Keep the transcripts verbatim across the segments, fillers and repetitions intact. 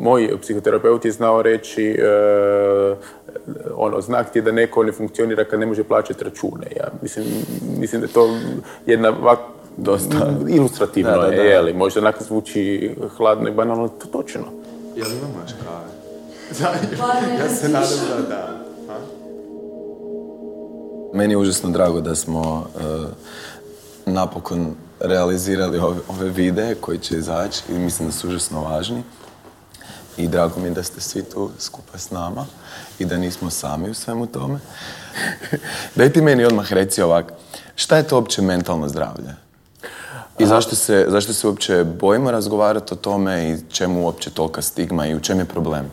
Moj psihoterapeut je znao reći e, ono, znak ti je da neko ne funkcionira kad ne može plaćati račune. Ja mislim, mislim da je to jedna vak... dosta ilustrativno, da, da, da. Je li? Možda nakon zvuči hladno i banalno, to točno. Je li imamo još kave? Ja se nadam da da. Ha? Meni je užasno drago da smo e, napokon realizirali ove, ove videe koji će izaći i mislim da su užasno važni. I drago mi je da ste svi tu skupa s nama i da nismo sami u svemu tome. Daj ti meni odmah reci ovak, šta je to uopće mentalno zdravlje? I zašto se, zašto se uopće bojimo razgovarati o tome i čemu uopće tolika stigma i u čem je problem?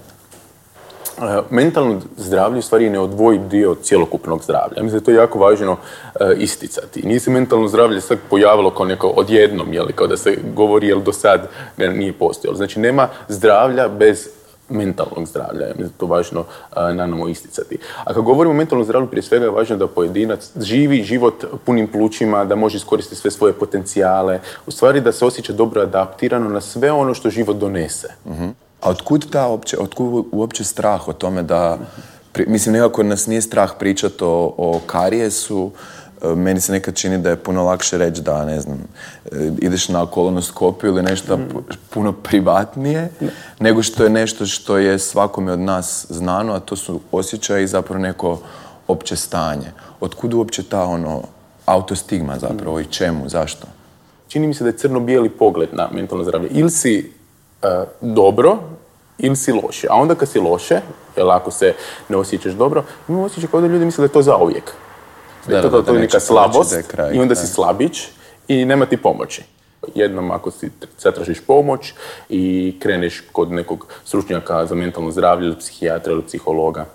Mentalno zdravlje u stvari je neodvojiv dio cjelokupnog zdravlja. Mislim da je to jako važno isticati. Nije se mentalno zdravlje sad pojavilo kao neko odjednom, jel, kao da se govori jel do sad ga nije postojalo. Znači nema zdravlja bez mentalnog zdravlja. Mislim da je to važno nanovo isticati. A kad govorimo o mentalnom zdravlju, prije svega je važno da pojedinac živi život punim plućima, da može iskoristiti sve svoje potencijale, u stvari da se osjeća dobro adaptirano na sve ono što život donese. Mm-hmm. A otkud ta uopće, otkud uopće strah o tome da, pri, mislim nekako nas nije strah pričati o, o karijesu, meni se nekad čini da je puno lakše reći da, ne znam, ideš na kolonoskopiju ili nešto puno privatnije, nego što je nešto što je svakome od nas znano, a to su osjećaji i zapravo neko opće stanje. Otkud uopće ta ono, autostigma zapravo i čemu, zašto? Čini mi se da je crno-bijeli pogled na mentalno zdravlje. Ili si dobro ili si loše. A onda kad si loše, jer ako se ne osjećaš dobro, imamo osjećaj kao da ljudi misle da je to zauvijek. Da je to, da, da, to da, da neka slabost kraj, i onda da. Si slabić i nema ti pomoći. Jednom ako si zatražiš pomoć i kreneš kod nekog stručnjaka za mentalno zdravlje ili psihijatra ili psihologa,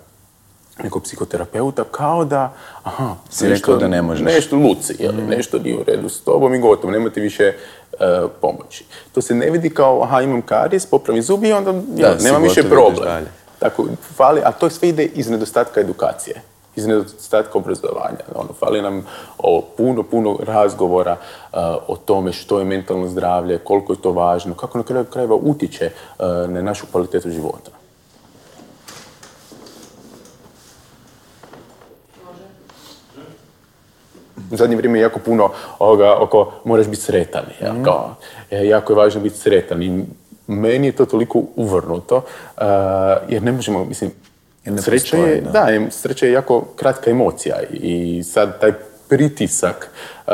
nekog psihoterapeuta, kao da aha, si nešto, rekao da ne možeš. Nešto luci, jel, mm. nešto nije u redu s tobom i gotovo, nema ti više e, pomoći. To se ne vidi kao, aha, imam karijes, popravim zubi i onda jel, da, nema više problem. Tako, fali, a to sve ide iz nedostatka edukacije, iz nedostatka obrazovanja. Ono, fali nam o, puno, puno razgovora a, o tome što je mentalno zdravlje, koliko je to važno, kako na kraju krajeva utječe a, na našu kvalitetu života. U zadnje vrijeme je jako puno ovoga oko moraš biti sretan. Ja, kao, jako je važno biti sretan i meni je to toliko uvrnuto uh, jer ne možemo, mislim, ne sreća, postoji, je, da. Da, sreća je jako kratka emocija i sad taj pritisak uh,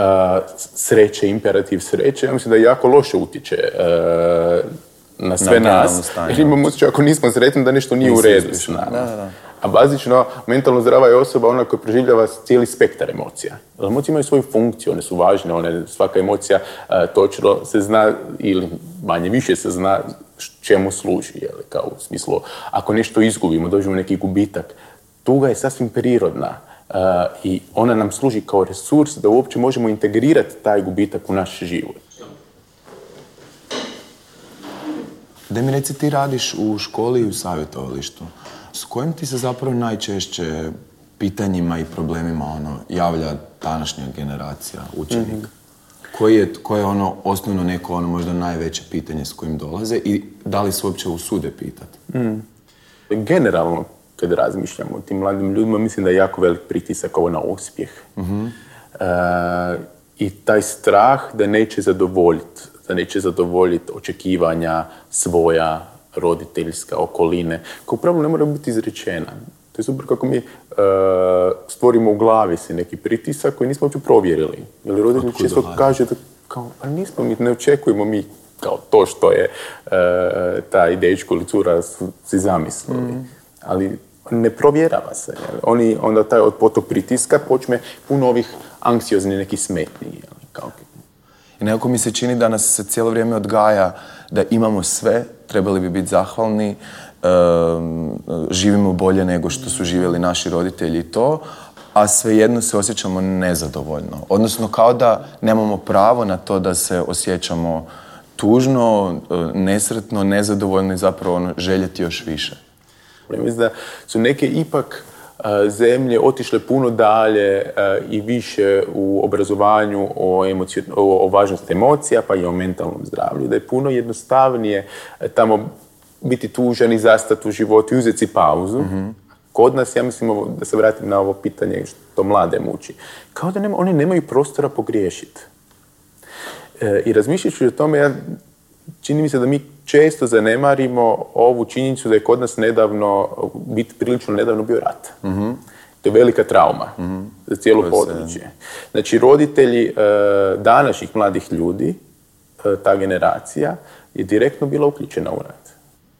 sreće, imperativ sreće, ja mislim da jako loše utječe uh, na sve na nas. Jer imamo osjećaj ako nismo sretni da nešto nije Nisi u redu s nama. A bazično, mentalno zdrava je osoba ona koja proživljava cijeli spektar emocija. Emocije imaju svoju funkciju, one su važne, one, svaka emocija e, točno se zna ili manje više se zna čemu služi. Jel, kao u smislu, ako nešto izgubimo, dođemo neki gubitak, tuga je sasvim prirodna e, i ona nam služi kao resurs da uopće možemo integrirati taj gubitak u naš život. Da mi reci, ti radiš u školi i u savjetovalištu. S kojim ti se zapravo najčešće pitanjima i problemima ono, javlja današnja generacija učenika? Mm-hmm. Koje je, ko je ono osnovno neko ono možda najveće pitanje s kojim dolaze i da li se uopće usude pitati? Mm. Generalno, kad razmišljamo o tim mladim ljudima, mislim da je jako velik pritisak ovo na uspjeh. Mm-hmm. E, I taj strah da neće zadovoljiti, da neće zadovoljiti očekivanja svoja, roditeljska, okoline, koja upravo ne mora biti izrečena. To je super kako mi e, stvorimo u glavi si neki pritisak koji nismo uopće provjerili. Jer roditelj često kaže da kao, pa nismo, mi ne očekujemo mi kao to što je e, ta idejčko ili cura si zamislili. Mm. Ali ne provjerava se. Jel? Oni onda taj otpotok pritiska počne puno ovih anksiozni nekih smetnji. Jel? Kao, i nekako mi se čini da nas se cijelo vrijeme odgaja da imamo sve, trebali bi biti zahvalni, e, živimo bolje nego što su živjeli naši roditelji i to, a svejedno se osjećamo nezadovoljno. Odnosno kao da nemamo pravo na to da se osjećamo tužno, nesretno, nezadovoljno i zapravo ono, željeti još više. Mislim da su neke ipak zemlje otišle puno dalje i više u obrazovanju o, emociju, o, o važnosti emocija, pa i o mentalnom zdravlju. Da je puno jednostavnije tamo biti tužan i zastati u životu i uzeti si pauzu. Mm-hmm. Kod nas, ja mislim, da se vratim na ovo pitanje što mlade muči, kao da nema, oni nemaju prostora pogriješiti. E, I razmišljajući o tome, ja, čini mi se da mi često zanemarimo ovu činjenicu da je kod nas nedavno, biti prilično nedavno bio rat. Mm-hmm. To je velika trauma mm-hmm. za cijelo područje. Znači, roditelji e, današnjih mladih ljudi, e, ta generacija, je direktno bila uključena u rat.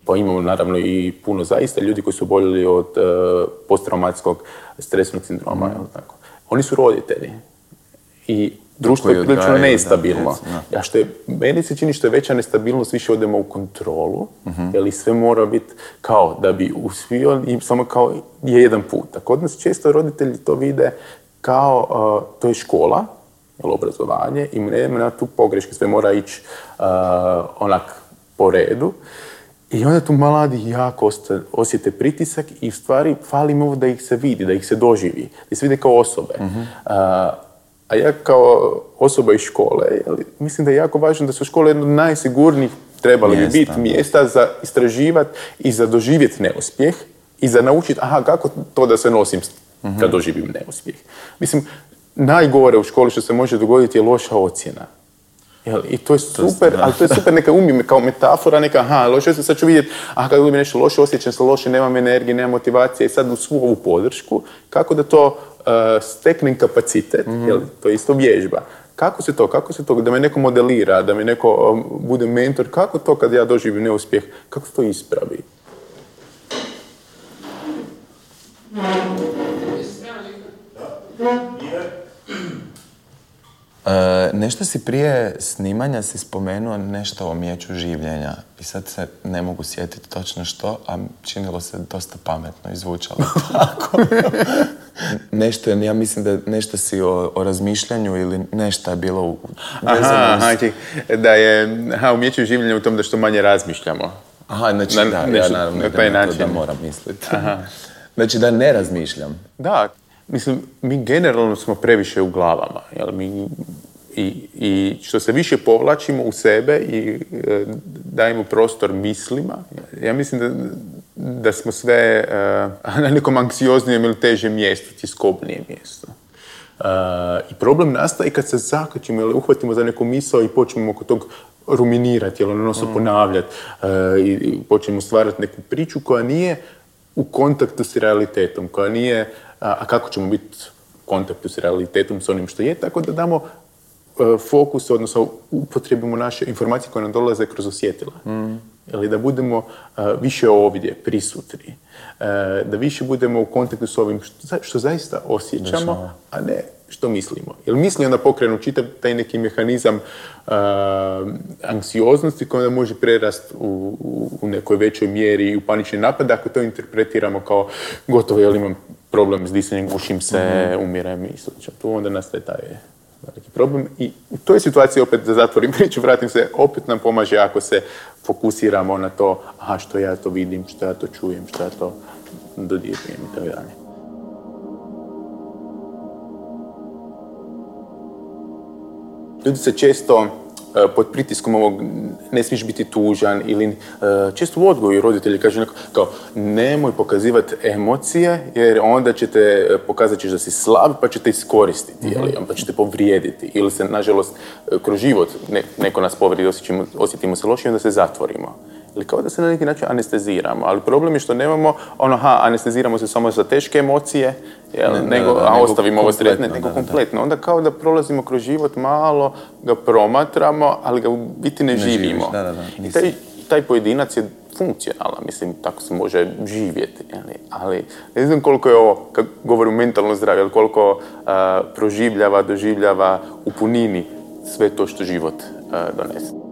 Pa imamo naravno i puno zaista ljudi koji su oboljeli od e, posttraumatskog stresnog sindroma. Mm. Tako. Oni su roditelji i društvo je prilično nestabilno. A što je, meni se čini što je veća nestabilnost, više odemo u kontrolu, mm-hmm. jer sve mora biti kao da bi uspio, samo kao je jedan put. A kod nas često roditelji to vide kao uh, to je škola, obrazovanje, i nema tu pogreške, sve mora ići uh, onak po redu. I onda tu mladi jako osjete pritisak i u stvari falim ovo da ih se vidi, da ih se doživi, da se vide kao osobe. Mm-hmm. A, a ja kao osoba iz škole, ali mislim da je jako važno da su škole jedno od najsigurnijih trebali bi biti mjesta za istraživati i za doživjeti neuspjeh i za naučiti aha, kako to da se nosim mm-hmm. kad doživim neuspjeh. Mislim, najgore u školi što se može dogoditi je loša ocjena. I to je super, ali to je super, neka umim kao metafora, neka aha, loše se, sad ću vidjeti, aha, kako mi nešto loše, osjećam se loše, nemam energije, nemam motivacije i sad u svu ovu podršku, kako da to uh, steknem kapacitet, mm-hmm. jel, to je isto vježba. Kako se to, kako se to, da me neko modelira, da me neko um, bude mentor, kako to kad ja doživim neuspjeh, kako se to ispravi? E, nešto si prije snimanja si spomenuo nešto o umijeću življenja i sad se ne mogu sjetiti točno što, a činilo se dosta pametno i zvučalo tako. Nešto, ja mislim da nešto si o, o razmišljanju ili nešto je bilo u... Aha, aha, ček, da je aha, umijeću življenja u tom da što manje razmišljamo. Aha, znači na, da, nešto, ja naravno idem na to da moram misliti. Aha. Znači da ne razmišljam. Da. Mislim, mi generalno smo previše u glavama, jel? Mi, i, i što se više povlačimo u sebe i e, dajemo prostor mislima, ja mislim da, da smo sve e, na nekom anksioznijem ili težem mjestu, tiskobnijem mjestu. E, I problem nastaje kad se zakačimo ili uhvatimo za neku misao i počnemo oko tog ruminirati, jel? Ono se ponavljati e, i počnemo stvarati neku priču koja nije u kontaktu s realitetom, koja nije a kako ćemo biti u kontaktu s realitetom, s onim što je, tako da damo e, fokus, odnosno upotrebimo naše informacije koje nam dolaze kroz osjetila. Mm. Ili da budemo e, više ovdje, prisutni. E, da više budemo u kontaktu s ovim što, što zaista osjećamo, Dešava. a ne što mislimo. Jer misli onda pokrenu čitav taj neki mehanizam e, anksioznosti koji onda može prerasti u, u, u nekoj većoj mjeri i u panični napad, ako to interpretiramo kao gotovo, jel imam problem s disanjem, gušim se, mm. umirem i slično. Tu onda nastaje taj veliki problem. I u toj situaciji opet da zatvorim priču, vratim se, opet nam pomaže ako se fokusiramo na to aha, što ja to vidim, što ja to čujem, što ja to dodirujem i tako dalje. Ljudi se često pod pritiskom ovog ne smiješ biti tužan ili često u odgoju roditelji kažu neko, kao nemoj pokazivati emocije jer onda ćete pokazat ćeš da si slab pa ćete iskoristiti mm-hmm. ili, pa ćete povrijediti ili se nažalost kroz život ne, neko nas povrijedi, osjetimo, osjetimo se loše i onda se zatvorimo. Ili kao da se na neki način anesteziramo, ali problem je što nemamo ono aha, anesteziramo se samo za teške emocije, jel, ne, nego, da, da, a ostavimo ovo sretne, nego da, kompletno. Da. Onda kao da prolazimo kroz život, malo ga promatramo, ali ga u biti ne, ne živimo. Živiš, da, da, da, I taj, taj pojedinac je funkcionalan, mislim, tako se može živjeti, jel, ali ne znam koliko je ovo, kako govorim mentalno zdravlje, ali koliko uh, proživljava, doživljava u punini sve to što život uh, donese.